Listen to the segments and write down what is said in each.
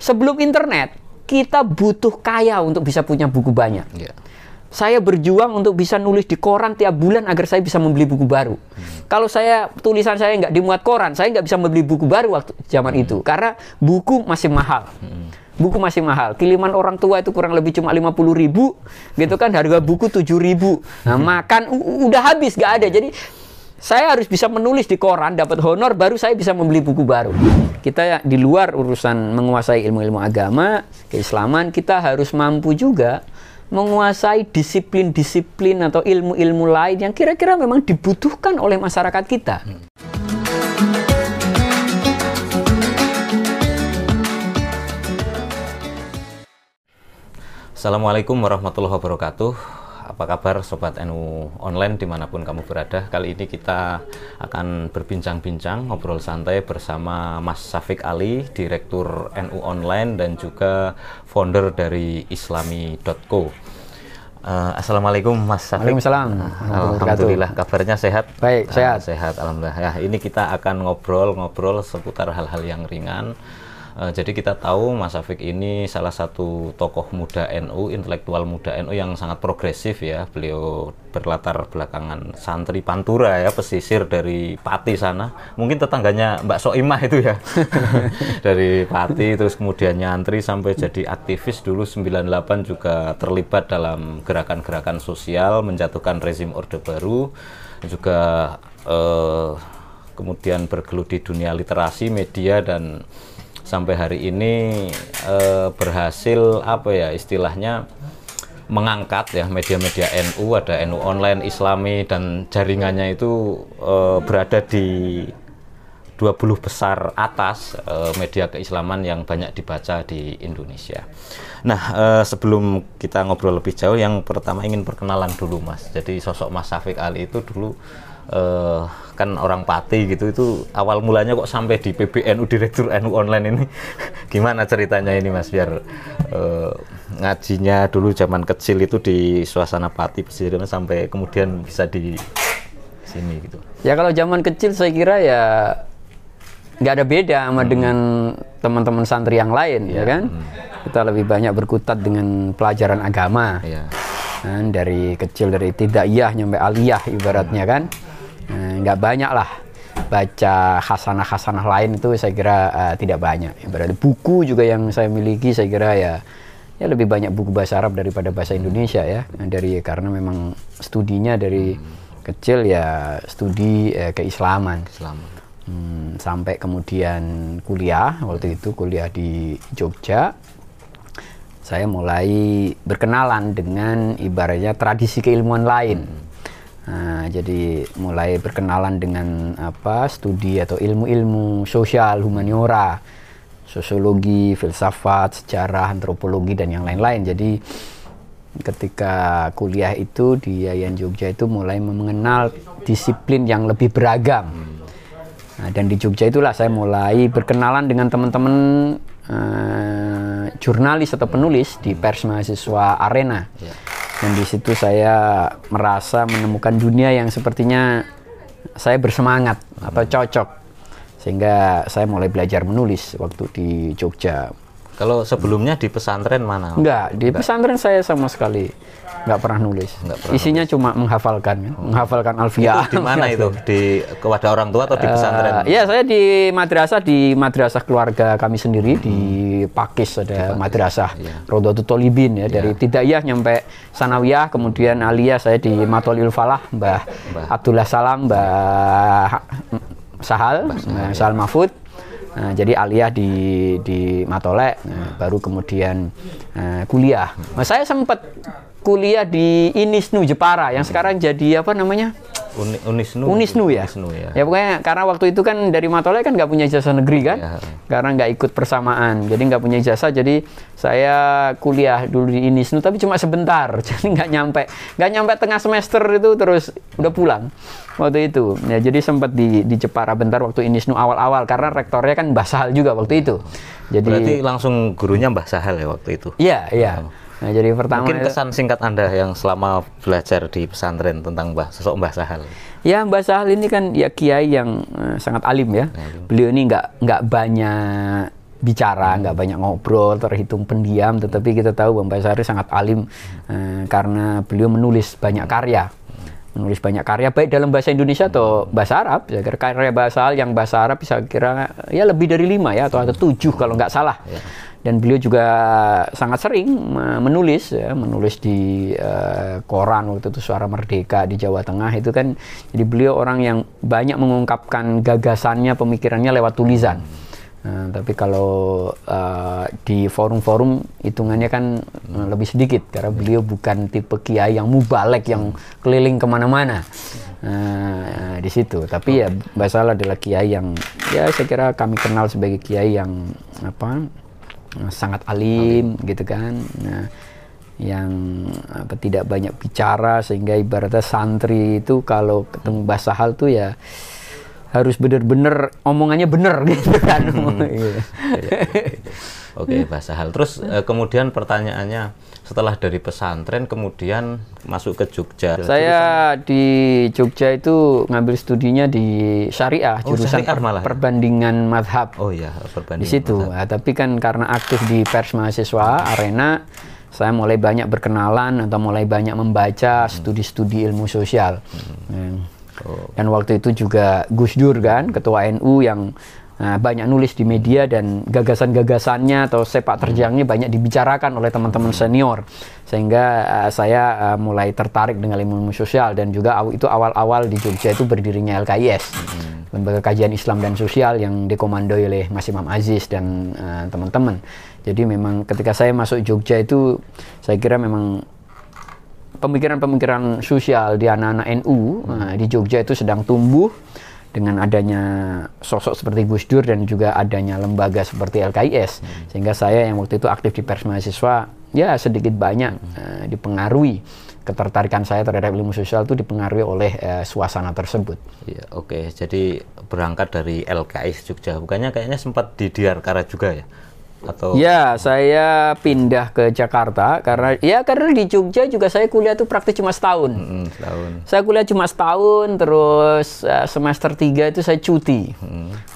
Sebelum internet, kita butuh kaya untuk bisa punya buku banyak. Yeah. Saya berjuang untuk bisa nulis di koran tiap bulan agar saya bisa membeli buku baru. Kalau saya tulisan saya nggak dimuat koran, saya nggak bisa membeli buku baru waktu zaman itu. Karena buku masih mahal. Buku masih mahal. Kiriman orang tua itu kurang lebih cuma 50.000, gitu kan, harga buku 7.000. Nah, makan udah habis, nggak ada. Jadi saya harus bisa menulis di koran, dapat honor, baru saya bisa membeli buku baru. Kita di luar urusan menguasai ilmu-ilmu agama, keislaman, kita harus mampu juga menguasai disiplin-disiplin atau ilmu-ilmu lain yang kira-kira memang dibutuhkan oleh masyarakat kita. Assalamualaikum warahmatullahi wabarakatuh. Apa kabar Sobat NU Online dimanapun kamu berada. Kali ini kita akan berbincang-bincang, ngobrol santai bersama Mas Syafiq Ali, Direktur NU Online dan juga founder dari islami.co. Assalamualaikum Mas Syafiq. Waalaikumsalam. Alhamdulillah, kabarnya sehat? Baik, sehat. Sehat, alhamdulillah. Ya, ini kita akan ngobrol-ngobrol seputar hal-hal yang ringan. Jadi kita tahu Mas Syafiq ini salah satu tokoh muda NU, intelektual muda NU yang sangat progresif ya. Beliau berlatar belakangan santri Pantura ya, pesisir dari Pati sana. Mungkin tetangganya Mbak Soimah itu ya. Dari Pati, terus kemudian nyantri sampai jadi aktivis dulu 98, juga terlibat dalam gerakan-gerakan sosial, menjatuhkan rezim Orde Baru, juga kemudian bergelut di dunia literasi, media, dan sampai hari ini berhasil apa ya istilahnya mengangkat ya media-media NU, ada NU online, Islami, dan jaringannya itu berada di 20 besar atas media keislaman yang banyak dibaca di Indonesia. Nah, sebelum kita ngobrol lebih jauh, yang pertama ingin perkenalan dulu Mas. Jadi sosok Mas Syafiq Ali itu dulu kan orang Pati gitu, itu awal mulanya kok sampai di PBNU, Direktur NU Online ini gimana ceritanya ini Mas, biar ngajinya dulu zaman kecil itu di suasana Pati pesisirnya sampai kemudian bisa di sini gitu. Ya kalau zaman kecil saya kira ya nggak ada beda sama dengan teman-teman santri yang lain, ya kan? Kita lebih banyak berkutat dengan pelajaran agama. Nah, dari kecil, dari tidaiyah nyampe aliyah ibaratnya kan. Nggak banyak lah baca khasanah-khasanah lain itu saya kira tidak banyak. Ibaratnya buku juga yang saya miliki saya kira ya lebih banyak buku bahasa Arab daripada bahasa Indonesia ya. Dari karena memang studinya dari kecil ya studi keislaman. Sampai kemudian kuliah, waktu itu kuliah di Jogja, saya mulai berkenalan dengan ibaratnya tradisi keilmuan lain. Nah, jadi mulai berkenalan dengan apa studi atau ilmu-ilmu sosial, humaniora, sosiologi, filsafat, sejarah, antropologi, dan yang lain-lain. Jadi ketika kuliah itu di IAIN Jogja itu mulai mengenal disiplin yang lebih beragam. Nah, dan di Jogja itulah saya mulai berkenalan dengan teman-teman jurnalis atau penulis di Pers Mahasiswa Arena. Dan di situ saya merasa menemukan dunia yang sepertinya saya bersemangat atau cocok. Sehingga saya mulai belajar menulis waktu di Jogja. Kalau sebelumnya di pesantren mana? Enggak, di pesantren saya sama sekali nggak pernah nulis. Isinya cuma menghafalkan, menghafalkan alfiah. Di mana itu? Di kepada orang tua atau di pesantren? Ya, saya di madrasah keluarga kami sendiri di Pakis, ada madrasah Raudlatut Thalibin ya, dari tidaiyah nyampe sanawiyah, kemudian aliyah saya di Mathaliul Falah, Mbah Abdullah Salam, Mbah Sahal, Sahal Mahfud. Nah, jadi aliyah di Matolek, baru kemudian kuliah. Nah, saya sempat kuliah di INISNU Jepara yang sekarang jadi apa namanya? UNISNU ya. Ya pokoknya karena waktu itu kan dari Matolek kan nggak punya jasa negeri kan, karena nggak ikut persamaan, jadi nggak punya jasa, jadi saya kuliah dulu di INISNU tapi cuma sebentar, jadi nggak nyampe tengah semester itu terus udah pulang waktu itu. Ya jadi sempat di Jepara bentar waktu INISNU awal-awal karena rektornya kan Mbah Sahal juga waktu itu. Jadi berarti langsung gurunya Mbah Sahal ya waktu itu. Iya. Nah, jadi pertama mungkin kesan singkat Anda yang selama belajar di pesantren tentang sosok Mbah Sahal. Ya, Mbah Sahal ini kan ya kiai yang sangat alim ya. Beliau ini nggak banyak bicara, nggak banyak ngobrol, terhitung pendiam, tetapi kita tahu Bang Basari sangat alim karena beliau menulis banyak karya. Menulis banyak karya, baik dalam bahasa Indonesia atau bahasa Arab. Saya kira karya bahasa yang bahasa Arab bisa kira ya lebih dari 5 ya, atau 7 kalau nggak salah. Dan beliau juga sangat sering menulis, ya, menulis di koran waktu itu Suara Merdeka di Jawa Tengah itu kan. Jadi beliau orang yang banyak mengungkapkan gagasannya, pemikirannya lewat tulisan. Nah, tapi kalau di forum-forum hitungannya kan lebih sedikit karena beliau bukan tipe kiai yang mubalek yang keliling kemana-mana di situ. Tapi ya Mbah Sahal adalah kiai yang ya saya kira kami kenal sebagai kiai yang apa sangat alim gitu kan. Nah, yang apa, tidak banyak bicara sehingga ibaratnya santri itu kalau ketemu Mbah Sahal tuh ya harus bener-bener omongannya bener gitu kan. Oke, Mbah Sahal. Terus kemudian pertanyaannya setelah dari pesantren kemudian masuk ke Jogja. Saya di Jogja itu ngambil studinya di syariah, jurusan syariah perbandingan madhab. Oh iya, perbandingan. Di situ. Nah, tapi kan karena aktif di pers mahasiswa Arena, saya mulai banyak berkenalan atau mulai banyak membaca studi-studi ilmu sosial. Dan waktu itu juga Gus Dur kan, ketua NU yang banyak nulis di media dan gagasan-gagasannya atau sepak terjangnya banyak dibicarakan oleh teman-teman senior. Sehingga saya mulai tertarik dengan ilmu sosial dan juga itu awal-awal di Jogja itu berdirinya LKIS. Lembaga Kajian Islam dan Sosial yang dikomandoi oleh Mas Imam Aziz dan teman-teman. Jadi memang ketika saya masuk Jogja itu saya kira memang pemikiran-pemikiran sosial di anak-anak NU di Jogja itu sedang tumbuh dengan adanya sosok seperti Gus Dur dan juga adanya lembaga seperti LKIS. Sehingga saya yang waktu itu aktif di pers mahasiswa ya sedikit banyak dipengaruhi. Ketertarikan saya terhadap ilmu sosial itu dipengaruhi oleh suasana tersebut. Ya, oke, jadi berangkat dari LKIS Jogja. Bukannya kayaknya sempat di Diyarkara juga ya? Atau... Ya, saya pindah ke Jakarta karena ya karena di Jogja juga saya kuliah tuh praktis cuma setahun. Saya kuliah cuma setahun, terus semester 3 itu saya cuti.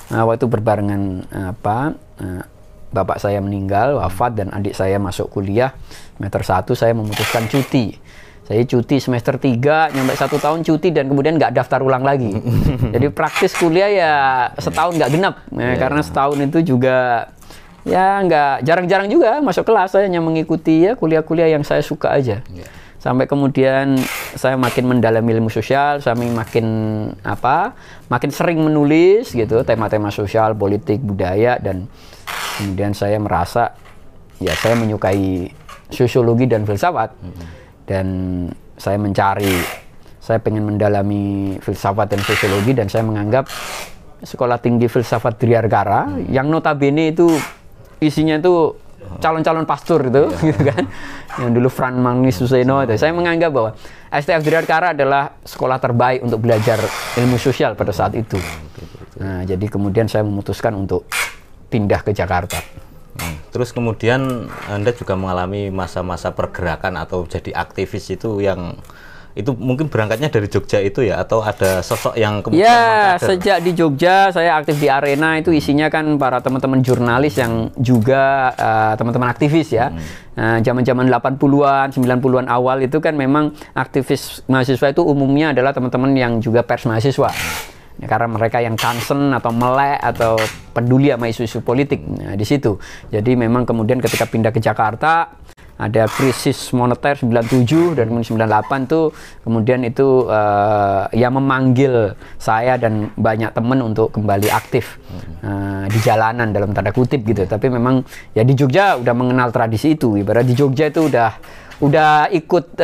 Nah, waktu berbarengan apa bapak saya meninggal, wafat, dan adik saya masuk kuliah semester 1 saya memutuskan cuti. Saya cuti semester 3, nyampe 1 tahun cuti dan kemudian nggak daftar ulang lagi. Jadi praktis kuliah ya setahun nggak genap ya, karena setahun itu juga ya nggak jarang-jarang juga masuk kelas. Saya hanya mengikuti ya kuliah-kuliah yang saya suka aja. Sampai kemudian saya makin mendalami ilmu sosial, saya makin apa, makin sering menulis gitu tema-tema sosial, politik, budaya, dan kemudian saya merasa ya saya menyukai sosiologi dan filsafat, dan saya mencari, saya pengen mendalami filsafat dan sosiologi, dan saya menganggap Sekolah Tinggi Filsafat Diyarkara yang notabene itu isinya itu calon-calon pastor itu, gitu kan, yang dulu Fran Magnus Suseno itu. Saya menganggap bahwa STF Diyarkara adalah sekolah terbaik untuk belajar ilmu sosial pada saat itu. Nah, jadi kemudian saya memutuskan untuk pindah ke Jakarta. Terus kemudian Anda juga mengalami masa-masa pergerakan atau jadi aktivis itu yang itu mungkin berangkatnya dari Jogja itu ya, atau ada sosok yang kemudian ya sejak di Jogja saya aktif di Arena itu isinya kan para teman-teman jurnalis yang juga teman-teman aktivis ya. Zaman-zaman 80-an, 90-an awal itu kan memang aktivis mahasiswa itu umumnya adalah teman-teman yang juga pers mahasiswa. Ya, karena mereka yang concern atau melek atau peduli sama isu-isu politik. Nah, di situ. Jadi memang kemudian ketika pindah ke Jakarta ada krisis moneter 97 dan 98 tuh, kemudian itu yang memanggil saya dan banyak temen untuk kembali aktif di jalanan dalam tanda kutip gitu. Tapi memang ya di Jogja udah mengenal tradisi itu, ibarat di Jogja itu udah ikut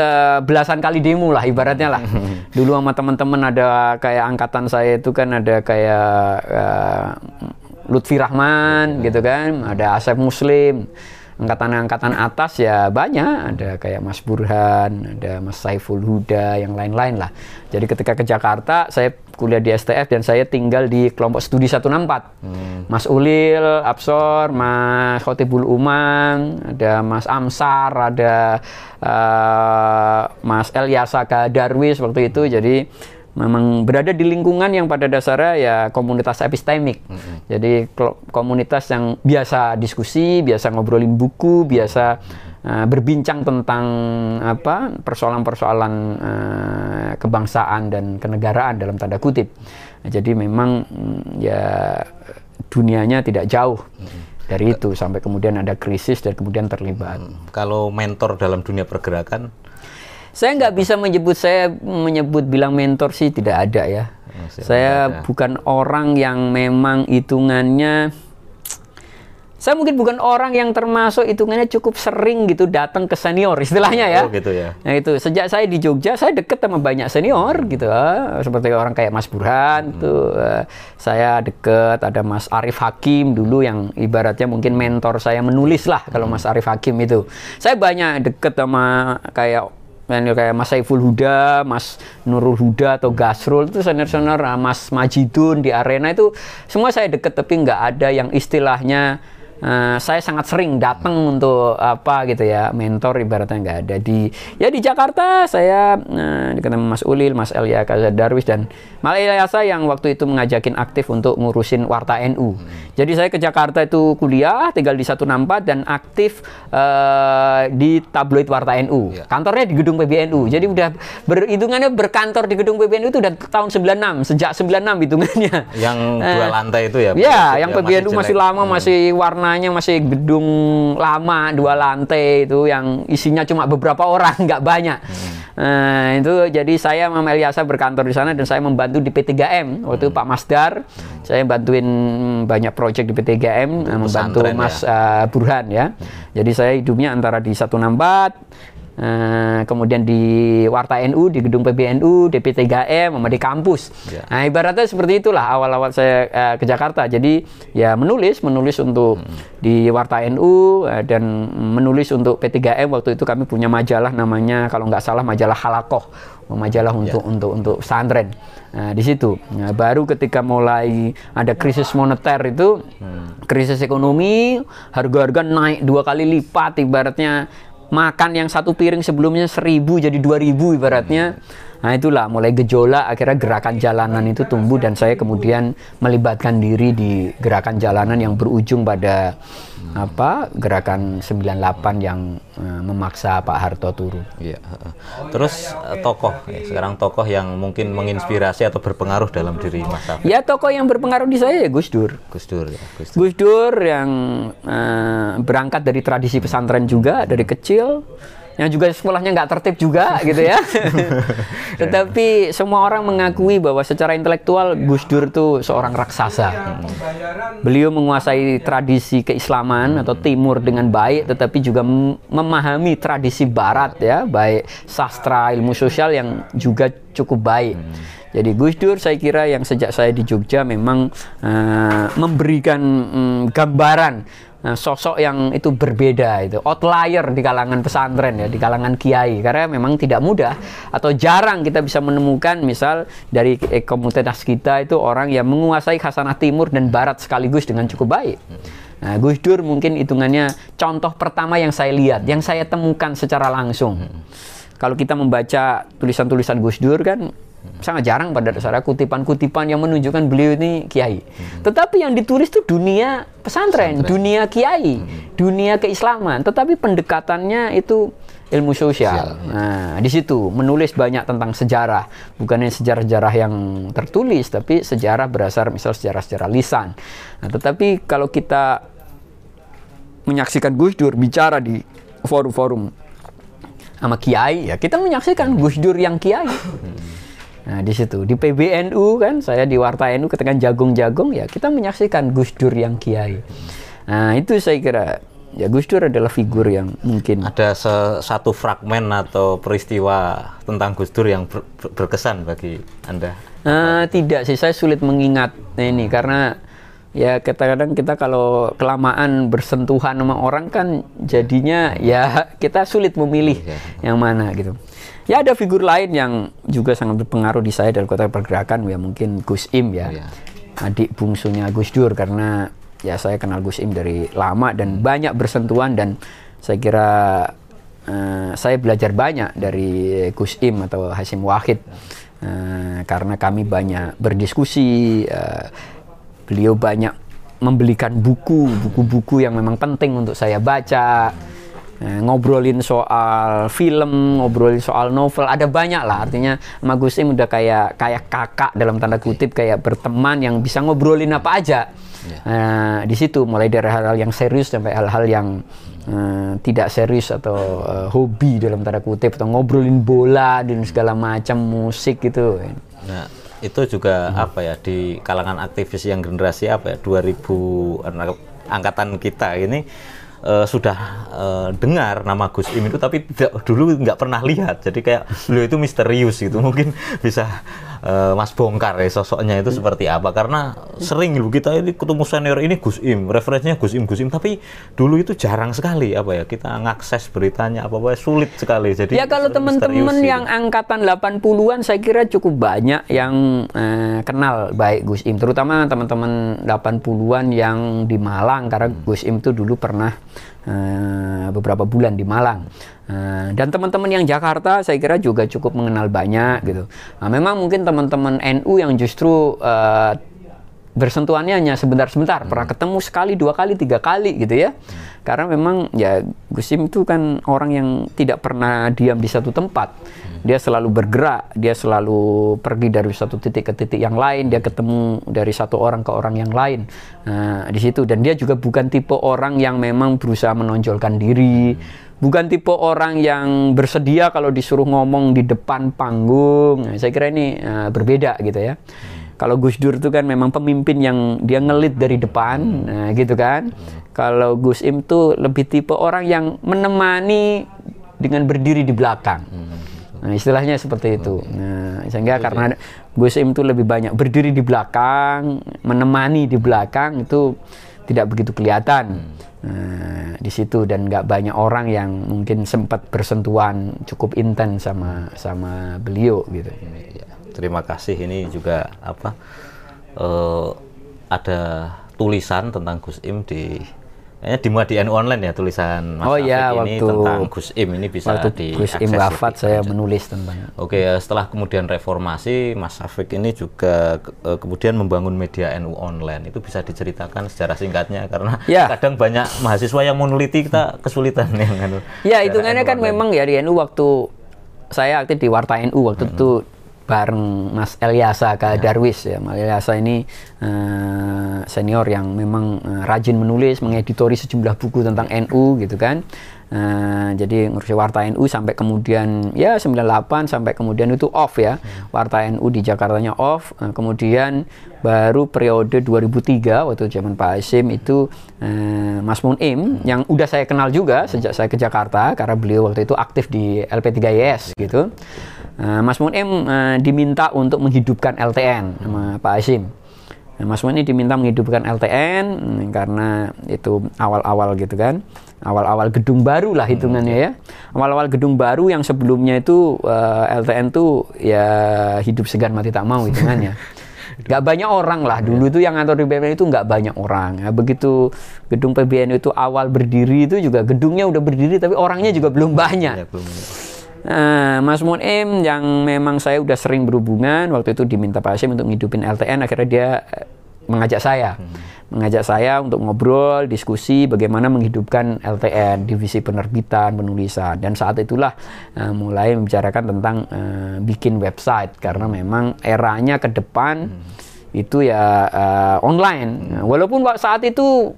belasan kali demo lah ibaratnya lah. Dulu sama teman-teman ada kayak angkatan saya itu kan ada kayak Lutfi Rahman gitu kan, ada Asep Muslim. Angkatan-angkatan atas ya banyak, ada kayak Mas Burhan, ada Mas Saiful Huda, yang lain-lain lah. Jadi ketika ke Jakarta, saya kuliah di STF dan saya tinggal di kelompok studi 164. Mas Ulil, Absor, Mas Khotibul Umam, ada Mas Amsar, ada Mas Elyasa Darwis waktu itu. Jadi memang berada di lingkungan yang pada dasarnya ya komunitas epistemik. Jadi komunitas yang biasa diskusi, biasa ngobrolin buku, biasa berbincang tentang apa persoalan-persoalan kebangsaan dan kenegaraan dalam tanda kutip. Nah, jadi memang ya dunianya tidak jauh dari itu sampai kemudian ada krisis dan kemudian terlibat. Kalau mentor dalam dunia pergerakan, saya nggak bisa menyebut, bilang mentor sih tidak ada ya. Saya bukan orang yang memang hitungannya, saya mungkin bukan orang yang termasuk hitungannya cukup sering gitu datang ke senior istilahnya ya. Oh gitu ya. Nah itu, sejak saya di Jogja saya deket sama banyak senior gitu. Seperti orang kayak Mas Burhan tuh, saya deket, ada Mas Arif Hakim dulu yang ibaratnya mungkin mentor saya menulis lah kalau Mas Arif Hakim itu. Saya banyak deket sama kayak Mas Saiful Huda, Mas Nurul Huda atau Gasrul, itu senior-senior, Mas Majidun di Arena itu semua saya deket, tapi nggak ada yang istilahnya saya sangat sering datang untuk apa gitu ya, mentor ibaratnya nggak ada. Di Jakarta saya deket sama Mas Ulil, Mas Elia Kaza Darwis dan Malayasa yang waktu itu mengajakin aktif untuk ngurusin Warta NU. Jadi saya ke Jakarta itu kuliah, tinggal di 164 dan aktif di tabloid Warta NU. Kantornya di gedung PBNU. Jadi udah hitungannya berkantor di gedung PBNU itu udah tahun 96, sejak 96 hitungannya. Yang dua lantai itu ya. Iya, yang PBNU masih lama, masih warnanya masih gedung lama, dua lantai itu yang isinya cuma beberapa orang, nggak banyak. Itu jadi saya sama Eliasa berkantor di sana dan saya membantu di P3M. Waktu itu Pak Masdar, saya bantuin banyak proyek di P3M, membantu Mas Burhan ya. Jadi saya hidupnya antara di 164, kemudian di Warta NU, di gedung PBNU, di P3M, sama di kampus. Nah, ibaratnya seperti itulah awal-awal saya ke Jakarta. Jadi ya menulis untuk di Warta NU dan menulis untuk P3M. Waktu itu kami punya majalah namanya kalau nggak salah majalah Halakoh, majalah untuk pesantren. Nah, di situ. Nah, baru ketika mulai ada krisis moneter itu, krisis ekonomi, harga-harga naik 2 kali lipat ibaratnya. Makan yang satu piring sebelumnya 1.000 jadi 2.000 ibaratnya. Nah itulah mulai gejolak, akhirnya gerakan jalanan itu tumbuh dan saya kemudian melibatkan diri di gerakan jalanan yang berujung pada gerakan 98 yang memaksa Pak Harto turun. Iya. Terus tokoh sekarang, tokoh yang mungkin menginspirasi atau berpengaruh dalam diri Mas Syafiq. Ya, tokoh yang berpengaruh di saya ya Gus Dur. Gus Dur yang berangkat dari tradisi pesantren juga dari kecil. Yang juga sekolahnya nggak tertib juga gitu ya. Tetapi semua orang mengakui bahwa secara intelektual Gus Dur tuh seorang raksasa. Beliau menguasai tradisi keislaman atau timur dengan baik, tetapi juga memahami tradisi barat ya, baik sastra, ilmu sosial yang juga cukup baik. Jadi Gus Dur saya kira yang sejak saya di Jogja memang memberikan gambaran sosok yang itu berbeda, itu outlier di kalangan pesantren ya, di kalangan kiai, karena memang tidak mudah atau jarang kita bisa menemukan misal dari komunitas kita itu orang yang menguasai khasanah timur dan barat sekaligus dengan cukup baik. Nah, Gus Dur mungkin hitungannya contoh pertama yang saya lihat, yang saya temukan secara langsung. Kalau kita membaca tulisan-tulisan Gus Dur kan sangat jarang pada dasarnya kutipan-kutipan yang menunjukkan beliau ini kiai. Tetapi yang ditulis itu dunia pesantren, dunia kiai, dunia keislaman. Tetapi pendekatannya itu ilmu sosial. Nah, di situ menulis banyak tentang sejarah, bukannya sejarah-sejarah yang tertulis, tapi sejarah berasal misal sejarah-sejarah lisan. Nah, tetapi kalau kita menyaksikan Gus Dur bicara di forum-forum sama kiai, ya kita menyaksikan Gus Dur yang kiai. Nah, di situ di PBNU kan saya di Warta NU ketika jagung-jagung ya kita menyaksikan Gus Dur yang kiai. Nah, itu saya kira ya Gus Dur adalah figur yang mungkin ada satu fragmen atau peristiwa tentang Gus Dur yang berkesan bagi Anda. Tidak sih, saya sulit mengingat ini karena ya kadang-kadang kita kalau kelamaan bersentuhan sama orang kan jadinya ya kita sulit memilih yang mana gitu. Ya ada figur lain yang juga sangat berpengaruh di saya dalam kota pergerakan ya mungkin Gus Im ya. Adik bungsunya Gus Dur karena ya saya kenal Gus Im dari lama dan banyak bersentuhan dan saya kira saya belajar banyak dari Gus Im atau Hasyim Wahid. Karena kami banyak berdiskusi, beliau banyak membelikan buku-buku yang memang penting untuk saya baca, ngobrolin soal film, ngobrolin soal novel, ada banyak lah. Artinya Gus Im udah kayak kakak dalam tanda kutip, kayak berteman yang bisa ngobrolin apa aja. Di situ mulai dari hal-hal yang serius sampai hal-hal yang tidak serius atau hobi dalam tanda kutip, atau ngobrolin bola dan segala macam, musik gitu. Nah, itu juga apa ya, di kalangan aktivis yang generasi apa ya, 2000 angkatan kita ini sudah dengar nama Gus Im itu, tapi tidak, dulu nggak pernah lihat. Jadi kayak beliau itu misterius gitu. Mungkin bisa Mas bongkar ya sosoknya itu seperti apa, karena sering kita ini ketemu senior ini Gus Im, referensinya Gus Im, tapi dulu itu jarang sekali apa ya kita ngakses beritanya, apa sulit sekali. Jadi ya kalau teman-teman yang angkatan 80-an saya kira cukup banyak yang kenal baik Gus Im, terutama teman-teman 80-an yang di Malang, karena Gus Im itu dulu pernah beberapa bulan di Malang. Dan teman-teman yang Jakarta saya kira juga cukup mengenal banyak gitu. Nah, memang mungkin teman-teman NU yang justru bersentuhannya hanya sebentar-sebentar, pernah ketemu sekali, dua kali, tiga kali gitu ya. Karena memang ya Gus Im itu kan orang yang tidak pernah diam di satu tempat. Dia selalu bergerak, dia selalu pergi dari satu titik ke titik yang lain, dia ketemu dari satu orang ke orang yang lain. Nah, di situ, dan dia juga bukan tipe orang yang memang berusaha menonjolkan diri. Bukan tipe orang yang bersedia kalau disuruh ngomong di depan panggung. Nah, saya kira ini berbeda gitu ya. Kalau Gus Dur itu kan memang pemimpin yang dia ngelit dari depan, gitu kan. Kalau Gus Im itu lebih tipe orang yang menemani dengan berdiri di belakang. Nah, istilahnya seperti itu. Nah, sehingga karena Gus Im itu lebih banyak berdiri di belakang, menemani di belakang, itu tidak begitu kelihatan. Di situ, dan nggak banyak orang yang mungkin sempat bersentuhan cukup intens sama beliau gitu. Terima kasih. Ini juga apa ada tulisan tentang Gus Im di kayaknya di NU online ya, tulisan Mas Syafiq ini tentang Gus Im ini bisa diakses. Gus Im wafat saya menulis tentang. Oke, setelah kemudian reformasi Mas Syafiq ini juga kemudian membangun media NU online. Itu bisa diceritakan secara singkatnya, karena kadang banyak mahasiswa yang meneliti kita kesulitan yang NU. Ya, hitungannya kan online. Memang ya di NU waktu saya aktif di Warta NU waktu itu bareng Mas Elyasa Darwis ya. Mas Elyasa ini senior yang memang rajin menulis, mengeditori sejumlah buku tentang NU gitu kan. Jadi ngurusi Warta NU sampai kemudian ya 98 sampai kemudian itu off ya. Warta NU di Jakartanya off, kemudian baru periode 2003 waktu zaman Pak Hasyim itu Mas Munim yang udah saya kenal juga sejak saya ke Jakarta, karena beliau waktu itu aktif di LP3YS gitu. Mas Munim diminta untuk menghidupkan LTN sama Pak Hasyim. Mas Munim diminta menghidupkan LTN karena itu awal-awal gitu kan. Awal-awal gedung baru lah hitungannya ya. Awal-awal gedung baru yang sebelumnya itu LTN tuh ya hidup segan mati tak mau hitungannya. Gak banyak orang lah dulu itu yang ngantor di PBNU itu gak banyak orang. Nah, begitu gedung PBNU itu awal berdiri itu juga gedungnya udah berdiri tapi orangnya juga belum banyak. Ya, belum. Nah, Mas Munim yang memang saya udah sering berhubungan, waktu itu diminta Pak Hasyim untuk ngidupin LTN, akhirnya dia mengajak saya. Mengajak saya untuk ngobrol, diskusi bagaimana menghidupkan LTN, divisi penerbitan, penulisan. Dan saat itulah mulai membicarakan tentang bikin website, karena memang eranya ke depan itu ya online. Walaupun saat itu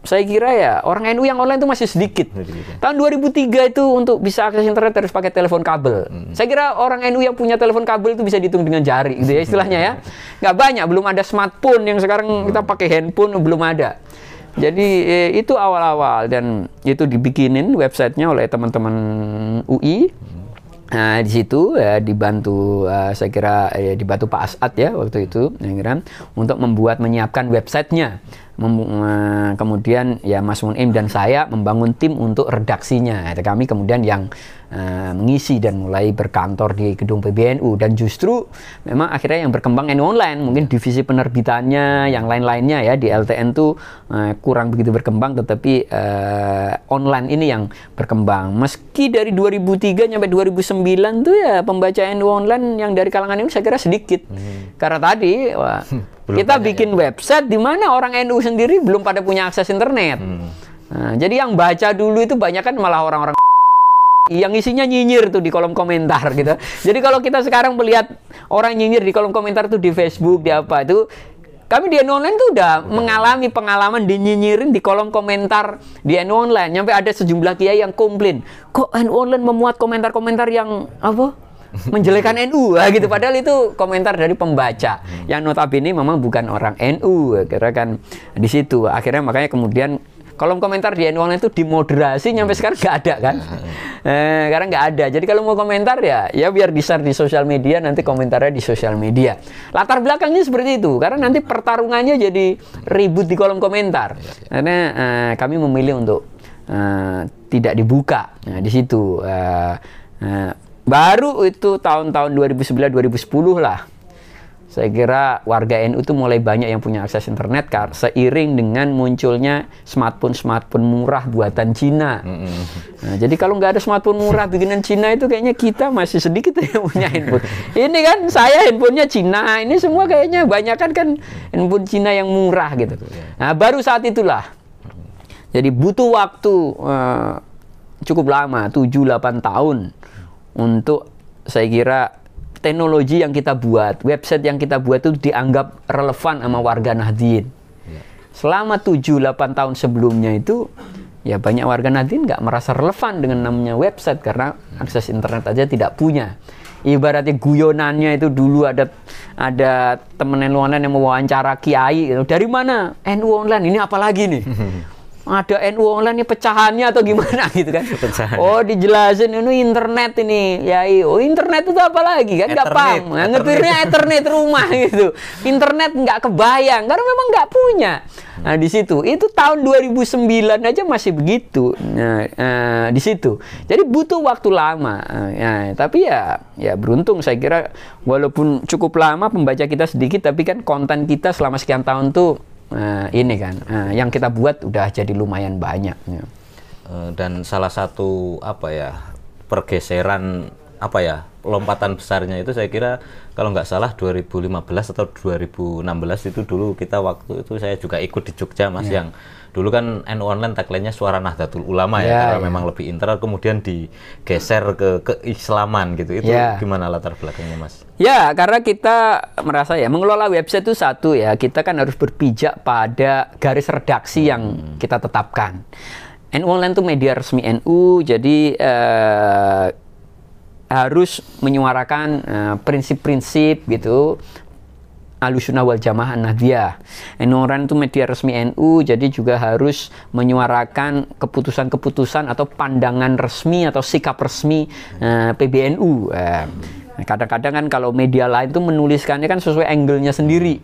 saya kira ya orang NU yang online itu masih sedikit. Tahun 2003 itu untuk bisa akses internet harus pakai telepon kabel. Saya kira orang NU yang punya telepon kabel itu bisa dihitung dengan jari gitu ya istilahnya ya. Nggak banyak, belum ada smartphone yang sekarang kita pakai handphone, belum ada. Jadi itu awal-awal, dan itu dibikinin websitenya oleh teman-teman UI. Nah, di situ ya, dibantu saya kira ya, dibantu Pak As'ad ya waktu itu ya, kira, untuk menyiapkan websitenya. Kemudian ya Mas Munim dan saya membangun tim untuk redaksinya. Kami kemudian yang mengisi dan mulai berkantor di gedung PBNU. Dan justru memang akhirnya yang berkembang NU online, mungkin divisi penerbitannya, yang lain-lainnya ya di LTN tuh kurang begitu berkembang, tetapi online ini yang berkembang. Meski dari 2003 sampai 2009 tuh ya pembaca NU online yang dari kalangan ini saya kira sedikit. Karena tadi kita bikin website di mana orang NU sendiri belum pada punya akses internet. Nah, jadi yang baca dulu itu banyak kan malah orang-orang yang isinya nyinyir tuh di kolom komentar gitu. Jadi kalau kita sekarang melihat orang nyinyir di kolom komentar tuh di Facebook, di apa itu, kami di NU online tuh udah mengalami pengalaman dinyinyirin di kolom komentar di NU online. Sampai ada sejumlah kiai yang komplain, kok NU online memuat komentar-komentar yang apa? Menjelekan NU gitu, padahal itu komentar dari pembaca yang notabene memang bukan orang NU. Kira kan di situ akhirnya makanya kemudian kolom komentar di NU online itu dimoderasi, sampai sekarang nggak ada kan? Sekarang nggak ada. Jadi kalau mau komentar ya biar di-share di sosial media, nanti komentarnya di sosial media. Latar belakangnya seperti itu, karena nanti pertarungannya jadi ribut di kolom komentar. Karena kami memilih untuk tidak dibuka. Nah, di situ baru itu tahun-tahun 2009-2010 lah. Saya kira warga NU itu mulai banyak yang punya akses internet seiring dengan munculnya smartphone-smartphone murah buatan Cina. Nah, jadi kalau nggak ada smartphone murah bikinan Cina itu kayaknya kita masih sedikit yang punya handphone. Ini kan saya handphonenya Cina, ini semua kayaknya banyak kan handphone Cina yang murah gitu. Nah, baru saat itulah. Jadi butuh waktu cukup lama, 7-8 tahun untuk saya kira teknologi yang kita buat, website yang kita buat itu dianggap relevan sama warga Nahdliyin. Selama 7-8 tahun sebelumnya itu, ya banyak warga Nahdliyin nggak merasa relevan dengan namanya website karena akses internet aja tidak punya. Ibaratnya guyonannya itu dulu ada temen NU online yang mewawancara kiai, dari mana NU online ini apalagi nih? Ada NU online ini pecahannya atau gimana gitu kan? Pecahan. Oh dijelasin ini internet ini, yai. Oh internet itu apa lagi kan? Nggak paham. Ngetirnya internet rumah gitu. Internet nggak kebayang karena memang nggak punya. Nah di situ itu tahun 2009 aja masih begitu. Nah, di situ. Jadi butuh waktu lama. Nah, tapi ya beruntung saya kira walaupun cukup lama pembaca kita sedikit, tapi kan konten kita selama sekian tahun tuh ini kan yang kita buat udah jadi lumayan banyak ya. Dan salah satu pergeseran lompatan besarnya itu saya kira kalau nggak salah 2015 atau 2016 itu dulu kita waktu itu saya juga ikut di Jogja Mas yang dulu kan NU online tagline-nya Suara Nahdlatul Ulama karena memang lebih internal, kemudian digeser ke keislaman gitu. Itu gimana latar belakangnya Mas? Ya, karena kita merasa mengelola website itu satu kita kan harus berpijak pada garis redaksi yang kita tetapkan. NU online itu media resmi NU, jadi harus menyuarakan prinsip-prinsip gitu. Ahlussunnah wal Jamaah Nahdliyah. NU online itu media resmi NU, jadi juga harus menyuarakan keputusan-keputusan atau pandangan resmi atau sikap resmi PBNU. Kadang-kadang kan kalau media lain itu menuliskannya kan sesuai angle-nya sendiri,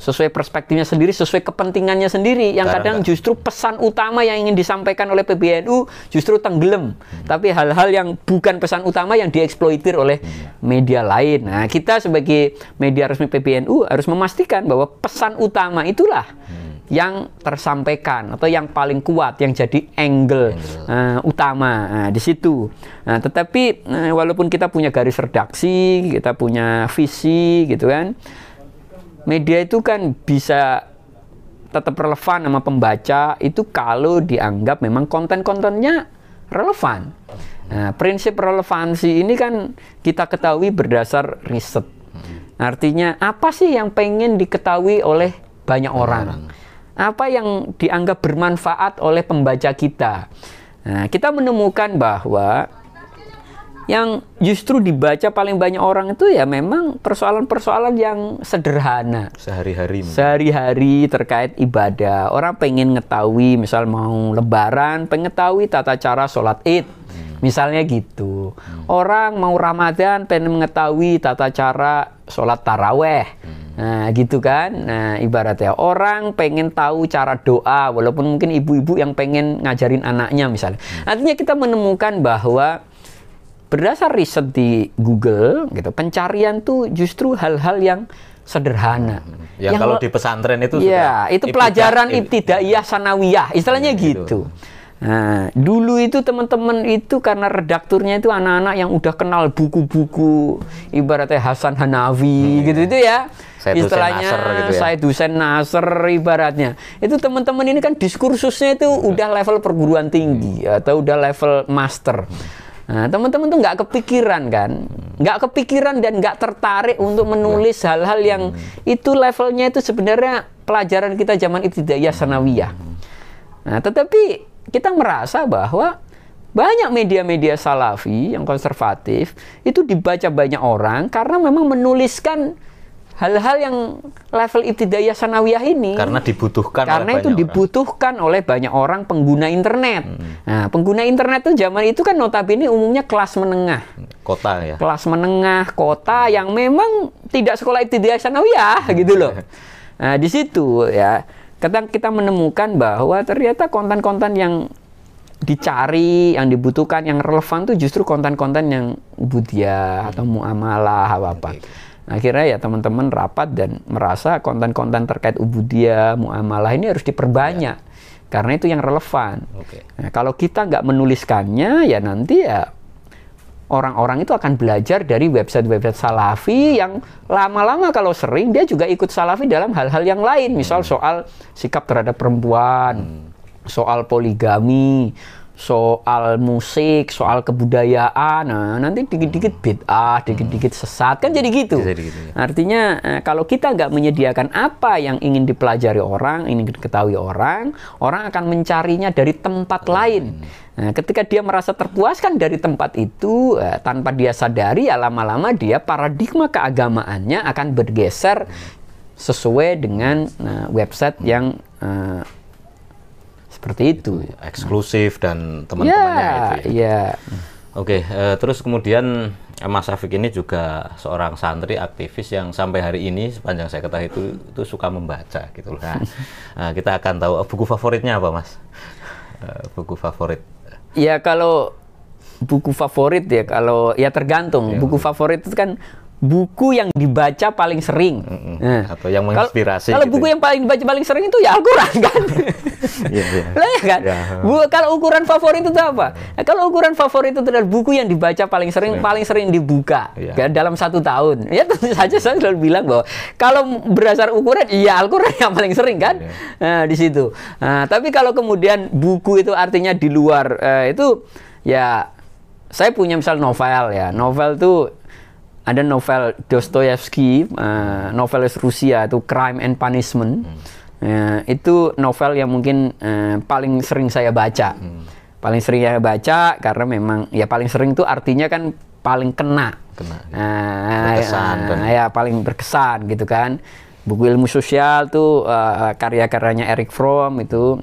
sesuai perspektifnya sendiri, sesuai kepentingannya sendiri, yang kadang justru pesan utama yang ingin disampaikan oleh PBNU justru tenggelam, tapi hal-hal yang bukan pesan utama yang dieksploitir oleh media lain. Nah kita sebagai media resmi PBNU harus memastikan bahwa pesan utama itulah yang tersampaikan atau yang paling kuat, yang jadi angle utama di situ. Nah, tetapi walaupun kita punya garis redaksi, kita punya visi gitu kan, media itu kan bisa tetap relevan sama pembaca itu kalau dianggap memang konten-kontennya relevan. Nah, prinsip relevansi ini kan kita ketahui berdasar riset. Artinya apa sih yang pengen diketahui oleh banyak orang? Apa yang dianggap bermanfaat oleh pembaca kita. Nah, kita menemukan bahwa yang justru dibaca paling banyak orang itu ya memang persoalan-persoalan yang sederhana. Sehari-hari. Sehari-hari terkait ibadah. Orang pengen ngetahui, misal mau lebaran, pengen ngetahui tata cara sholat Id. Misalnya gitu. Orang mau Ramadan, pengen mengetahui tata cara sholat taraweh. Nah, gitu kan. Nah, ibaratnya orang pengen tahu cara doa, walaupun mungkin ibu-ibu yang pengen ngajarin anaknya misalnya. Artinya kita menemukan bahwa Berdasar riset di Google, gitu, pencarian tuh justru hal-hal yang sederhana. Yang kalau di pesantren itu ya, itu pelajaran ibtidaiyah sanawiyah, istilahnya gitu. Nah, dulu itu teman-teman itu karena redakturnya itu anak-anak yang udah kenal buku-buku ibaratnya Hasan Hanafi gitu-gitu ya. Istilahnya Said Husain Nasr ibaratnya. Itu teman-teman ini kan diskursusnya itu udah level perguruan tinggi atau udah level master. Nah, teman-teman tuh nggak kepikiran kan, nggak kepikiran dan nggak tertarik untuk menulis hal-hal yang itu levelnya itu sebenarnya pelajaran kita zaman ibtidaiyah sanawiyah. Nah, tetapi kita merasa bahwa banyak media-media salafi yang konservatif itu dibaca banyak orang karena memang menuliskan hal-hal yang level ibtidaiyah sanawiyah ini karena dibutuhkan, karena itu dibutuhkan oleh banyak orang pengguna internet. Nah, pengguna internet tuh zaman itu kan notabene umumnya kelas menengah kota ya, kelas menengah kota yang memang tidak sekolah ibtidaiyah sanawiyah gitu loh. Nah, di situ ya kadang kita menemukan bahwa ternyata konten-konten yang dicari, yang dibutuhkan, yang relevan tuh justru konten-konten yang budiyah atau muamalah apa-apa. Akhirnya ya teman-teman rapat dan merasa konten-konten terkait ubudiyah, muamalah ini harus diperbanyak karena itu yang relevan. Nah, kalau kita nggak menuliskannya ya nanti ya orang-orang itu akan belajar dari website-website salafi yang lama-lama kalau sering dia juga ikut salafi dalam hal-hal yang lain, misal soal sikap terhadap perempuan, soal poligami, soal musik, soal kebudayaan. Nah, nanti dikit-dikit bid'ah, dikit-dikit sesat, kan jadi gitu. Artinya kalau kita nggak menyediakan apa yang ingin dipelajari orang, ingin diketahui orang, orang akan mencarinya dari tempat lain. Nah, ketika dia merasa terpuaskan dari tempat itu, tanpa dia sadari ya lama-lama dia paradigma keagamaannya akan bergeser sesuai dengan website yang seperti itu eksklusif dan teman-temannya itu ya. Oke, terus kemudian Mas Syafiq ini juga seorang santri aktivis yang sampai hari ini sepanjang saya ketahui itu suka membaca gitu loh. Nah, kita akan tahu buku favoritnya apa, Mas? Buku favorit. Ya kalau buku favorit ya kalau ya tergantung. Buku favorit itu kan buku yang dibaca paling sering atau yang menginspirasi. Kalau gitu buku yang paling dibaca paling sering itu ya Al-Quran kan. Kalau ukuran favorit itu apa? Nah, kalau ukuran favorit itu adalah buku yang dibaca paling sering dibuka dalam satu tahun. Ya tentu saja saya selalu bilang bahwa kalau berdasar ukuran ya Al-Quran yang paling sering kan di situ. Nah, tapi kalau kemudian buku itu artinya di luar itu ya saya punya misal novel ya. Novel tuh ada novel Dostoyevsky, novelis Rusia itu Crime and Punishment. Itu novel yang mungkin paling sering saya baca. Paling sering saya baca karena memang ya paling sering itu artinya kan paling kena berkesan, ya paling berkesan gitu kan. Buku ilmu sosial tuh karya-karyanya Eric Fromm itu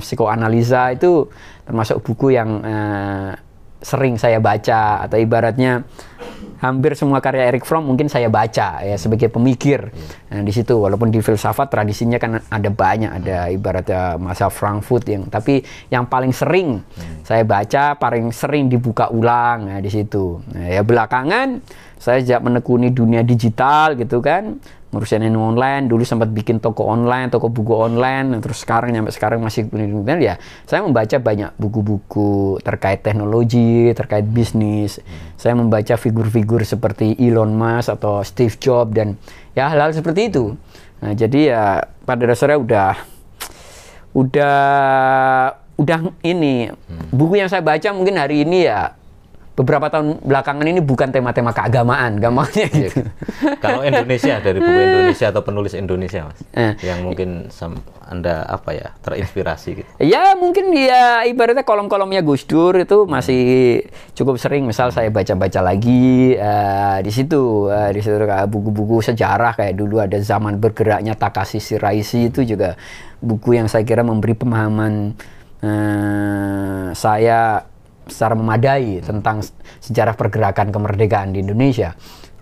psikoanalisa itu termasuk buku yang sering saya baca atau ibaratnya hampir semua karya Eric Fromm mungkin saya baca ya sebagai pemikir. Nah, di situ walaupun di filsafat tradisinya kan ada banyak, ada ibaratnya masa Frankfurt yang tapi yang paling sering saya baca, paling sering dibuka ulang di situ. Nah, ya belakangan saya sejak menekuni dunia digital gitu kan, ngurusin NU online, dulu sempat bikin toko online, toko buku online, terus sekarang sampai sekarang masih ya saya membaca banyak buku-buku terkait teknologi, terkait bisnis. Saya membaca figur-figur seperti Elon Musk atau Steve Jobs dan ya hal-hal seperti itu. Nah, jadi ya pada dasarnya udah ini buku yang saya baca mungkin hari ini ya beberapa tahun belakangan ini bukan tema-tema keagamaan, gampangnya gitu. Kalau Indonesia, dari buku Indonesia atau penulis Indonesia, Mas, yang mungkin Anda apa ya terinspirasi gitu? Ya mungkin ya ibaratnya kolom-kolomnya Gus Dur itu masih cukup sering. Misal saya baca-baca lagi di situ buku-buku sejarah kayak dulu ada Zaman Bergeraknya Takashi Shiraisi, itu juga buku yang saya kira memberi pemahaman saya secara memadai tentang sejarah pergerakan kemerdekaan di Indonesia.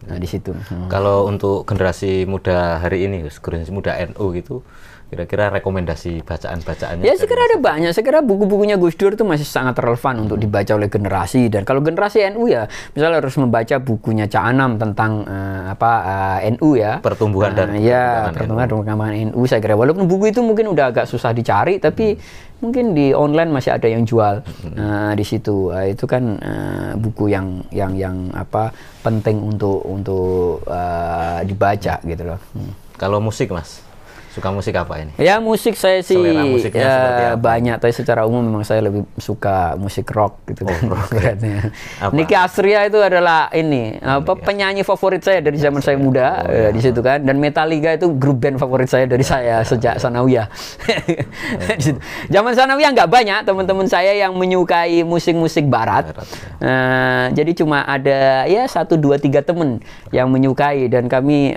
Nah, di situ. Kalau untuk generasi muda hari ini, generasi muda NU gitu, Kira-kira rekomendasi bacaan-bacaannya? Ya, saya kira ada banyak. Saya kira buku-bukunya Gus Dur itu masih sangat relevan untuk dibaca oleh generasi. Dan kalau generasi NU ya, misalnya harus membaca bukunya Ca Anam tentang NU ya. Pertumbuhan dan ya, pertumbuhan dan pengembangan NU. Saya kira walaupun buku itu mungkin udah agak susah dicari, tapi mungkin di online masih ada yang jual di situ. Itu kan buku yang apa penting untuk dibaca gitu loh. Kalau musik, Mas, suka musik apa ini? Ya, musik saya sih ya, banyak, tapi secara umum memang saya lebih suka musik rock gitu. Oh, kan, rock. Niki Astria itu adalah ini apa penyanyi favorit saya dari zaman saya muda. Oh, ya, di situ kan. Dan Metallica itu grup band favorit saya dari saya sejak sanawiyah. Zaman sanawiyah nggak banyak teman-teman saya yang menyukai musik-musik barat. Jadi cuma ada ya 1, 2, 3 temen yang menyukai, dan kami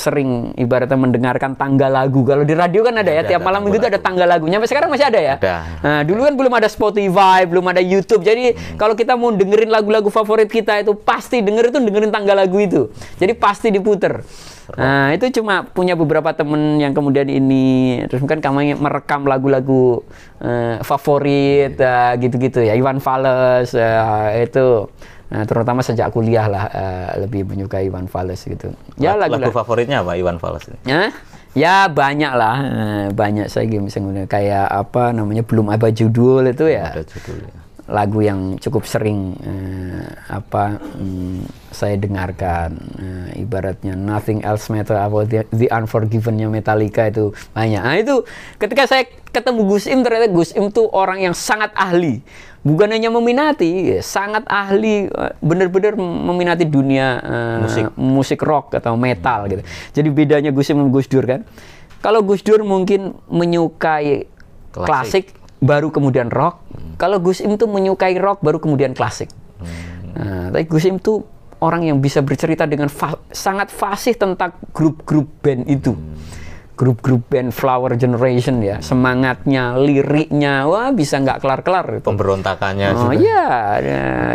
sering ibaratnya mendengarkan tangga lagu. Kalau di radio kan ada ya, tiap malam minggu itu ada tangga lagunya. Sampai sekarang masih ada ya. Ada. Nah, dulu kan belum ada Spotify, belum ada YouTube. Jadi kalau kita mau dengerin lagu-lagu favorit kita itu pasti dengerin tangga lagu itu. Jadi pasti diputer. Nah, itu cuma punya beberapa temen yang kemudian ini terus kan kami merekam lagu-lagu favorit gitu-gitu ya. Iwan Fals itu. Nah, terutama sejak kuliah lah lebih menyukai Iwan Fals gitu. Ya, lagu favoritnya apa Iwan Fals ini? Ya, banyak lah, banyak saya misalnya kayak apa namanya belum apa judul itu ya, lagu yang cukup sering saya dengarkan, ibaratnya Nothing Else Matters about the Unforgiven-nya Metallica itu banyak. Nah, itu ketika saya ketemu Gus Im, ternyata Gus Im tuh orang yang sangat ahli. Bukan hanya meminati, sangat ahli, benar-benar meminati dunia musik rock atau metal gitu. Jadi bedanya Gus Im sama Gus Dur kan. Kalau Gus Dur mungkin menyukai klasik baru kemudian rock. Kalau Gus Im tuh menyukai rock baru kemudian klasik. Nah, tapi Gus Im tuh orang yang bisa bercerita dengan sangat fasih tentang grup-grup band itu. Grup-grup band Flower Generation ya, semangatnya, liriknya, wah bisa nggak kelar-kelar. Pemberontakannya. Oh iya,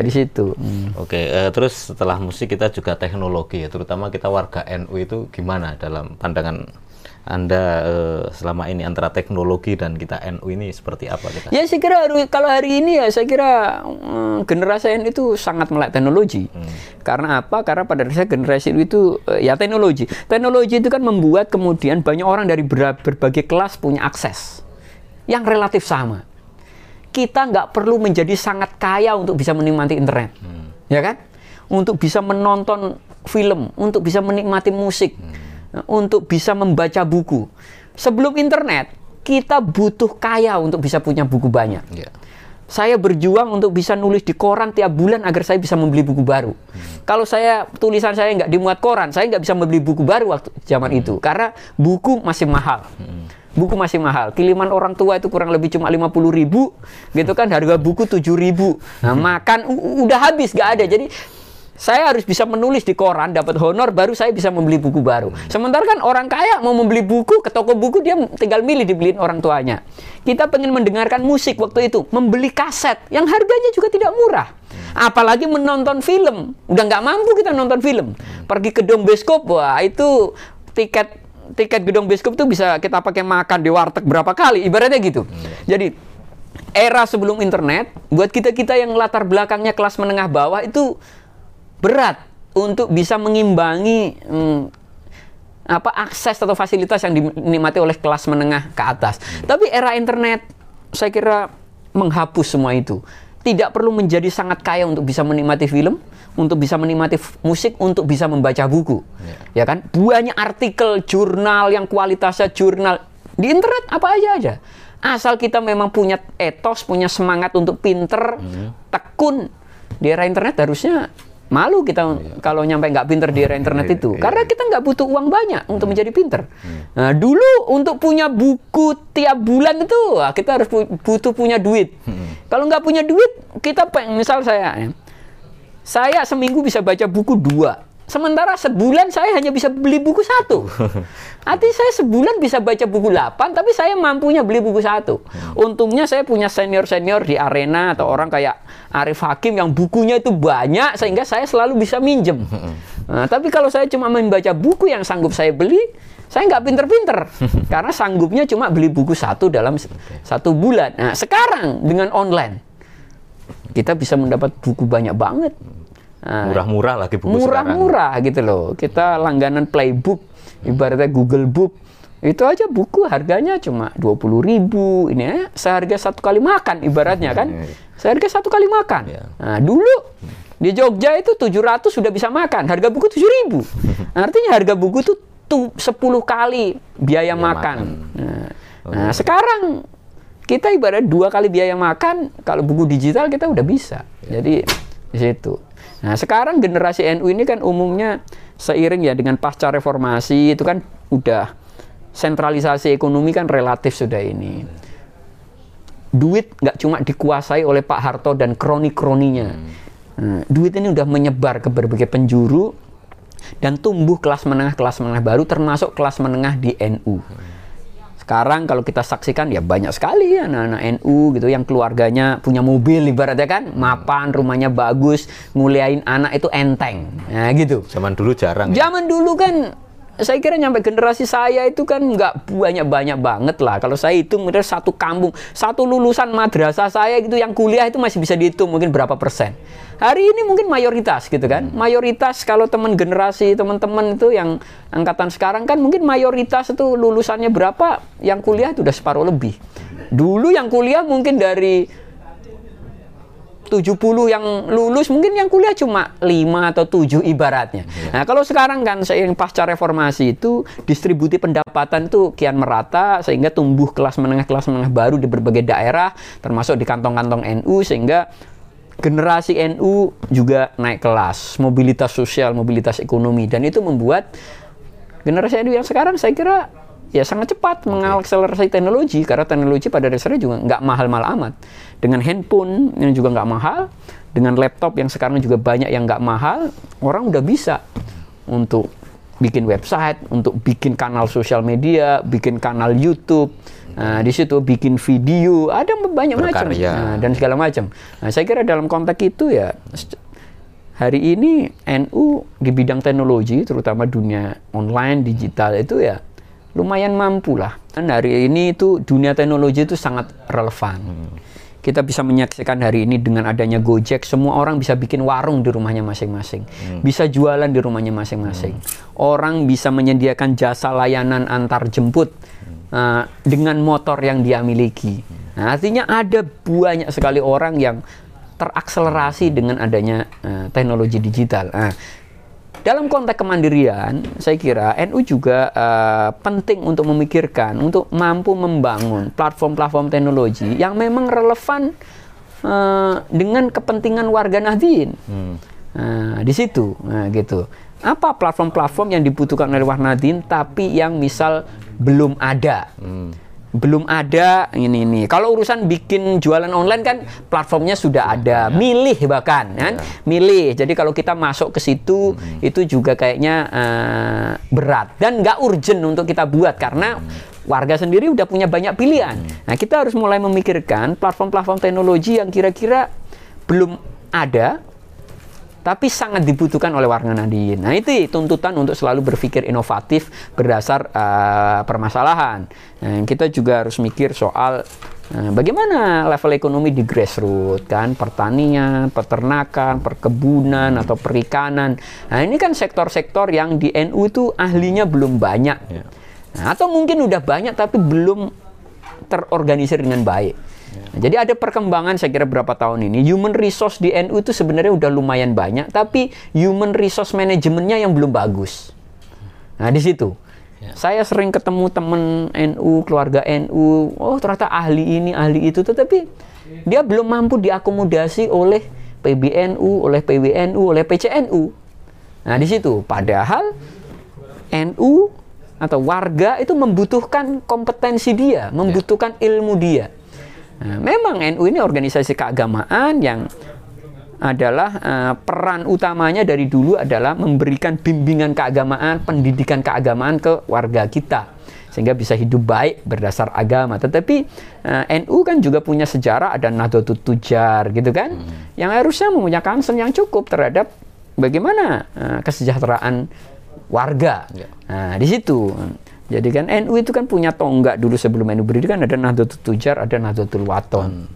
di situ. Oke, terus setelah musik kita juga teknologi ya, terutama kita warga NU itu gimana dalam pandangan Anda selama ini antara teknologi dan kita NU ini seperti apa kita? Ya, saya kira kalau hari ini ya saya kira generasi NU itu sangat melek teknologi. Karena apa? Karena pada dasarnya generasi NU itu ya teknologi. Teknologi itu kan membuat kemudian banyak orang dari berbagai kelas punya akses yang relatif sama. Kita nggak perlu menjadi sangat kaya untuk bisa menikmati internet, ya kan? Untuk bisa menonton film, untuk bisa menikmati musik. Untuk bisa membaca buku. Sebelum internet, kita butuh kaya untuk bisa punya buku banyak. Saya berjuang untuk bisa nulis di koran tiap bulan agar saya bisa membeli buku baru. Kalau saya tulisan saya nggak dimuat koran, saya nggak bisa membeli buku baru waktu zaman itu. Karena buku masih mahal. Buku masih mahal. Kiriman orang tua itu kurang lebih cuma 50.000, gitu kan, harga buku 7.000. Nah, makan udah habis, nggak ada. Jadi saya harus bisa menulis di koran, dapat honor, baru saya bisa membeli buku baru. Sementara kan orang kaya mau membeli buku, ke toko buku dia tinggal milih dibeliin orang tuanya. Kita pengen mendengarkan musik waktu itu, membeli kaset yang harganya juga tidak murah. Apalagi menonton film, udah nggak mampu kita nonton film. Pergi ke gedung bioskop, wah itu tiket gedung bioskop tuh bisa kita pakai makan di warteg berapa kali, ibaratnya gitu. Jadi era sebelum internet, buat kita-kita yang latar belakangnya kelas menengah bawah itu berat untuk bisa mengimbangi akses atau fasilitas yang dinikmati oleh kelas menengah ke atas. Tapi era internet, saya kira menghapus semua itu. Tidak perlu menjadi sangat kaya untuk bisa menikmati film, untuk bisa menikmati musik, untuk bisa membaca buku. Ya kan? Banyak artikel, jurnal yang kualitasnya jurnal di internet apa aja. Asal kita memang punya etos, punya semangat untuk pinter, tekun. Di era internet harusnya malu kita kalau nyampe nggak pinter di era internet itu. Karena kita nggak butuh uang banyak untuk menjadi pinter. Nah, dulu untuk punya buku tiap bulan itu, kita harus butuh punya duit. Kalau nggak punya duit, misal saya seminggu bisa baca buku 2. Sementara sebulan saya hanya bisa beli buku satu. Artinya saya sebulan bisa baca buku 8, tapi saya mampunya beli buku satu. Untungnya saya punya senior-senior di arena atau orang kayak Arif Hakim yang bukunya itu banyak, sehingga saya selalu bisa minjem. Nah, tapi kalau saya cuma membaca buku yang sanggup saya beli, saya nggak pinter-pinter, karena sanggupnya cuma beli buku satu dalam satu bulan. Nah, sekarang dengan online, kita bisa mendapat buku banyak banget. Murah-murah lagi buku sekarang. Murah-murah gitu loh. Kita langganan Playbook, ibaratnya Google Book. Itu aja buku harganya cuma 20.000. Ini ya, seharga satu kali makan ibaratnya kan. Seharga satu kali makan. Nah, dulu di Jogja itu 700 sudah bisa makan. Harga buku 7.000. Artinya harga buku itu 10 kali biaya makan. Nah, sekarang kita ibarat 2 kali biaya makan, kalau buku digital kita udah bisa. Jadi di situ. Nah, sekarang generasi NU ini kan umumnya seiring ya dengan pasca reformasi itu kan udah sentralisasi ekonomi kan relatif sudah ini. Duit nggak cuma dikuasai oleh Pak Harto dan kroni-kroninya. Duit ini udah menyebar ke berbagai penjuru dan tumbuh kelas menengah baru termasuk kelas menengah di NU. Sekarang kalau kita saksikan ya banyak sekali anak-anak NU gitu yang keluarganya punya mobil ibaratnya kan, mapan, rumahnya bagus, nguliain anak itu enteng. Nah gitu. Zaman dulu jarang. Zaman dulu kan saya kira nyampe generasi saya itu kan nggak banyak-banyak banget lah. Kalau saya hitung mungkin satu kampung, satu lulusan madrasah saya gitu yang kuliah itu masih bisa dihitung mungkin berapa persen. Hari ini mungkin mayoritas gitu kan. Mayoritas kalau teman generasi teman-teman itu yang angkatan sekarang kan mungkin mayoritas itu lulusannya berapa, yang kuliah itu udah separuh lebih. Dulu yang kuliah mungkin dari 70 yang lulus, mungkin yang kuliah cuma 5 atau 7 ibaratnya. Nah, kalau sekarang kan seiring pasca reformasi itu, distribusi pendapatan itu kian merata, sehingga tumbuh kelas menengah baru di berbagai daerah, termasuk di kantong-kantong NU, sehingga generasi NU juga naik kelas, mobilitas sosial, mobilitas ekonomi, dan itu membuat generasi NU yang sekarang saya kira ya sangat cepat mengakselerasi teknologi, karena teknologi pada dasarnya juga nggak mahal-mahal amat. Dengan handphone yang juga nggak mahal, dengan laptop yang sekarang juga banyak yang nggak mahal, orang udah bisa untuk bikin website, untuk bikin kanal sosial media, bikin kanal YouTube, nah, di situ bikin video, ada banyak macam dan segala macam. Nah, saya kira dalam konteks itu ya hari ini NU di bidang teknologi, terutama dunia online digital itu ya lumayan mampu lah. Dan hari ini itu dunia teknologi itu sangat relevan. Kita bisa menyaksikan hari ini dengan adanya Gojek, semua orang bisa bikin warung di rumahnya masing-masing. Bisa jualan di rumahnya masing-masing. Orang bisa menyediakan jasa layanan antar jemput dengan motor yang dia miliki. Nah, artinya ada banyak sekali orang yang terakselerasi dengan adanya teknologi digital. Dalam konteks kemandirian, saya kira NU juga penting untuk memikirkan, untuk mampu membangun platform-platform teknologi yang memang relevan dengan kepentingan warga Nahdliyin. Di situ, gitu. Apa platform-platform yang dibutuhkan oleh warga Nahdliyin tapi yang misal belum ada? Belum ada ini. Kalau urusan bikin jualan online kan platformnya sudah ada, milih bahkan kan, milih. Jadi kalau kita masuk ke situ itu juga kayaknya berat dan nggak urgent untuk kita buat karena warga sendiri udah punya banyak pilihan. Nah, kita harus mulai memikirkan platform-platform teknologi yang kira-kira belum ada tapi sangat dibutuhkan oleh warga Nahdliyin. Nah, itu tuntutan untuk selalu berpikir inovatif berdasar permasalahan. Nah, kita juga harus mikir soal bagaimana level ekonomi di grassroots, kan pertanian, peternakan, perkebunan atau perikanan. Nah, ini kan sektor-sektor yang di NU itu ahlinya belum banyak. Nah, atau mungkin udah banyak tapi belum terorganisir dengan baik. Nah, jadi ada perkembangan saya kira berapa tahun ini, human resource di NU itu sebenarnya udah lumayan banyak, tapi human resource manajemennya yang belum bagus. Nah, di situ. Saya sering ketemu temen NU, keluarga NU, oh ternyata ahli ini, ahli itu, tetapi dia belum mampu diakomodasi oleh PBNU, oleh PWNU, oleh PCNU. Nah, di situ. Padahal NU atau warga itu membutuhkan kompetensi dia, membutuhkan ilmu dia. Nah, memang NU ini organisasi keagamaan yang adalah peran utamanya dari dulu adalah memberikan bimbingan keagamaan, pendidikan keagamaan ke warga kita sehingga bisa hidup baik berdasar agama. Tetapi NU kan juga punya sejarah, ada Nahdlatul Tujar gitu kan, yang harusnya mempunyai concern yang cukup terhadap bagaimana kesejahteraan warga. Nah, di situ. Jadi kan NU itu kan punya tonggak dulu sebelum NU berdiri kan ada Nahdlatul Tujar, ada Nahdlatul Wathan.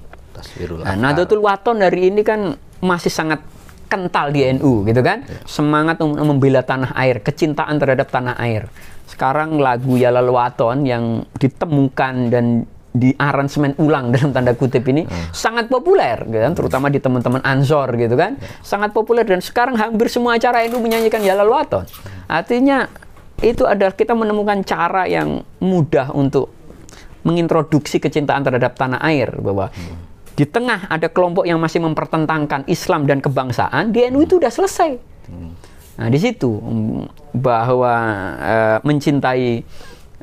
Nah, Nahdlatul Wathan hari ini kan masih sangat kental di NU gitu kan. Semangat membela tanah air, kecintaan terhadap tanah air. Sekarang lagu Yalal Wathan yang ditemukan dan di aransemen ulang dalam tanda kutip ini sangat populer gitu kan, terutama di teman-teman Ansor gitu kan. Sangat populer dan sekarang hampir semua acara NU menyanyikan Yalal Wathan. Artinya itu adalah kita menemukan cara yang mudah untuk mengintroduksi kecintaan terhadap tanah air, bahwa di tengah ada kelompok yang masih mempertentangkan Islam dan kebangsaan, di NU itu udah selesai. Nah, di situ bahwa mencintai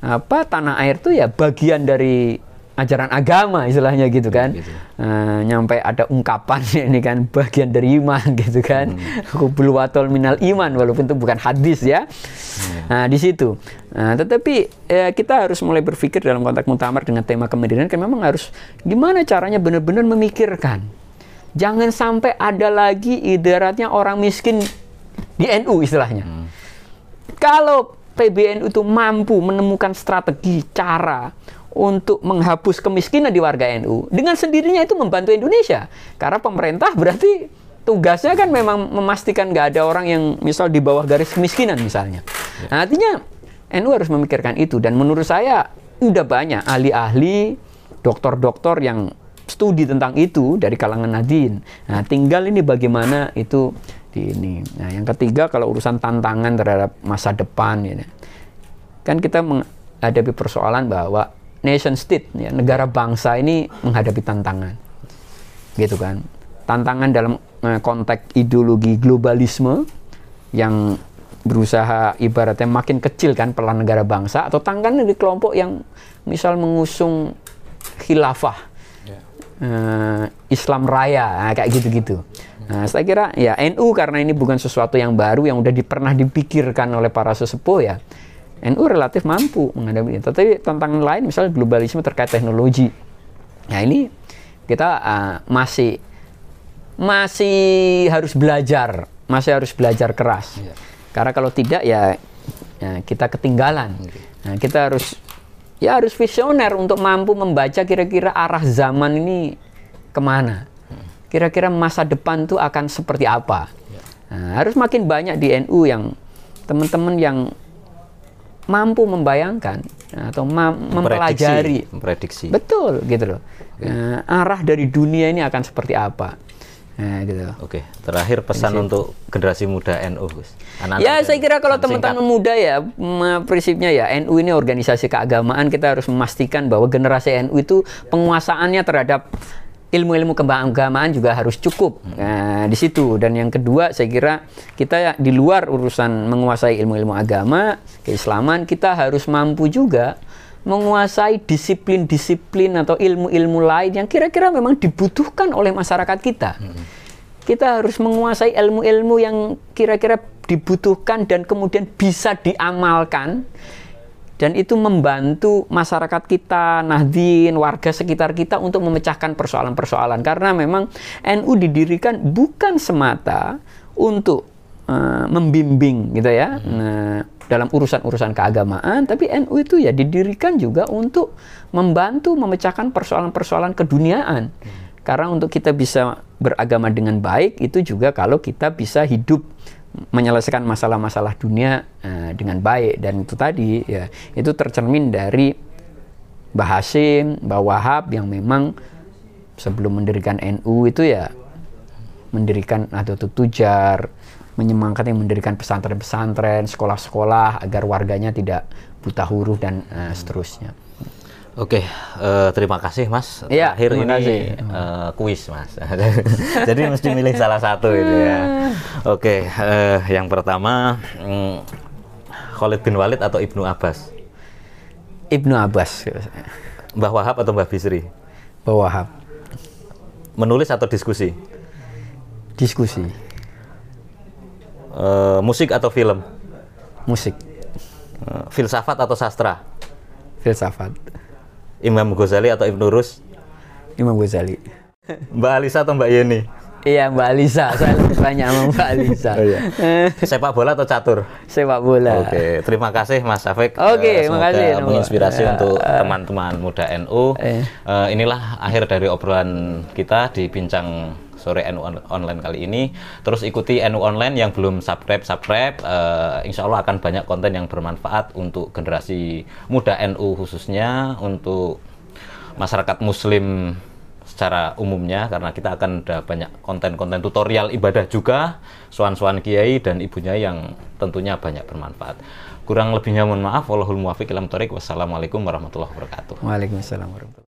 apa tanah air itu ya bagian dari ajaran agama istilahnya gitu kan, nyampe ada ungkapan ini kan bagian dari iman gitu kan, hubbul wathan minal iman, walaupun itu bukan hadis ya. Nah, di situ. Nah, tetapi kita harus mulai berpikir dalam konteks muktamar dengan tema kemandirian, kan memang harus gimana caranya benar-benar memikirkan. Jangan sampai ada lagi ibaratnya orang miskin di NU istilahnya. Kalau PBNU itu mampu menemukan strategi, cara untuk menghapus kemiskinan di warga NU, dengan sendirinya itu membantu Indonesia. Karena pemerintah berarti tugasnya kan memang memastikan nggak ada orang yang misal di bawah garis kemiskinan misalnya. Nah, artinya NU harus memikirkan itu. Dan menurut saya udah banyak ahli-ahli, dokter-dokter yang studi tentang itu dari kalangan Nahdien. Nah, tinggal ini bagaimana itu di ini. Nah, yang ketiga kalau urusan tantangan terhadap masa depan ya. Kan kita menghadapi persoalan bahwa nation state ya, negara bangsa ini menghadapi tantangan. Gitu kan. Tantangan dalam konteks ideologi globalisme yang berusaha ibaratnya makin kecil kan peran negara bangsa, atau tantangan di kelompok yang misal mengusung khilafah Islam Raya, nah, kayak gitu-gitu. Nah, saya kira ya NU karena ini bukan sesuatu yang baru yang udah pernah dipikirkan oleh para sesepuh ya. NU relatif mampu menghadapi. Tetapi tantangan lain misalnya globalisme terkait teknologi. Nah, ini kita masih harus belajar, keras. Karena kalau tidak ya, kita ketinggalan. Nah, kita harus visioner untuk mampu membaca kira-kira arah zaman ini kemana. Kira-kira masa depan itu akan seperti apa. Nah, harus makin banyak di NU yang teman-teman yang mampu membayangkan atau mempelajari. Memprediksi. Betul gitu loh. Arah dari dunia ini akan seperti apa. Nah, gitu. Oke, terakhir pesan untuk generasi muda NU, Gus. Ya, saya kira kalau teman-teman muda ya, prinsipnya ya NU ini organisasi keagamaan, kita harus memastikan bahwa generasi NU itu penguasaannya terhadap ilmu-ilmu keagamaan juga harus cukup. Nah, di situ. Dan yang kedua, saya kira kita ya, di luar urusan menguasai ilmu-ilmu agama, keislaman, kita harus mampu juga menguasai disiplin-disiplin atau ilmu-ilmu lain yang kira-kira memang dibutuhkan oleh masyarakat kita. Kita harus menguasai ilmu-ilmu yang kira-kira dibutuhkan dan kemudian bisa diamalkan, dan itu membantu masyarakat kita, Nahdien, warga sekitar kita untuk memecahkan persoalan-persoalan. Karena memang NU didirikan bukan semata untuk membimbing gitu ya, dalam urusan-urusan keagamaan, tapi NU itu ya didirikan juga untuk membantu memecahkan persoalan-persoalan keduniaan. Karena untuk kita bisa beragama dengan baik itu juga kalau kita bisa hidup menyelesaikan masalah-masalah dunia dengan baik. Dan itu tadi ya, itu tercermin dari Mbah Hasyim, Mbah Wahab yang memang sebelum mendirikan NU itu ya mendirikan Nahdlatul Tujar, menyemangkati mendirikan pesantren-pesantren, sekolah-sekolah agar warganya tidak buta huruf dan seterusnya. Oke, terima kasih Mas. Ya, terakhir ini kuis Mas. Jadi mesti milih salah satu itu ya. Oke, yang pertama Khalid bin Walid atau Ibnu Abbas? Ibnu Abbas. Mbah Wahab atau Mbah Bisri? Mbah Wahab. Menulis atau diskusi? Diskusi. Musik atau film? Musik. Filsafat atau sastra? Filsafat. Imam Ghazali atau Ibn Rus? Imam Ghazali. Mbak Alisa atau Mbak Yeni? Iya, Mbak Alisa. Saya lebih banyak sama Mbak Alisa. Oh, iya. Sepak bola atau catur? Sepak bola. Oke, terima kasih Mas Syafiq. Oke, terima kasih. Menginspirasi untuk teman-teman muda NU. Inilah akhir dari obrolan kita di Bincang Sore NU Online kali ini. Terus ikuti NU Online, yang belum subscribe. Insya Allah akan banyak konten yang bermanfaat untuk generasi muda NU khususnya, untuk masyarakat muslim secara umumnya, karena kita akan ada banyak konten-konten tutorial ibadah juga, suan-suan kiai dan ibunya yang tentunya banyak bermanfaat. Kurang lebihnya mohon maaf. Wallahul muwaffiq ila thoriq. Wassalamualaikum warahmatullahi wabarakatuh. Waalaikumsalam warahmatullahi wabarakatuh.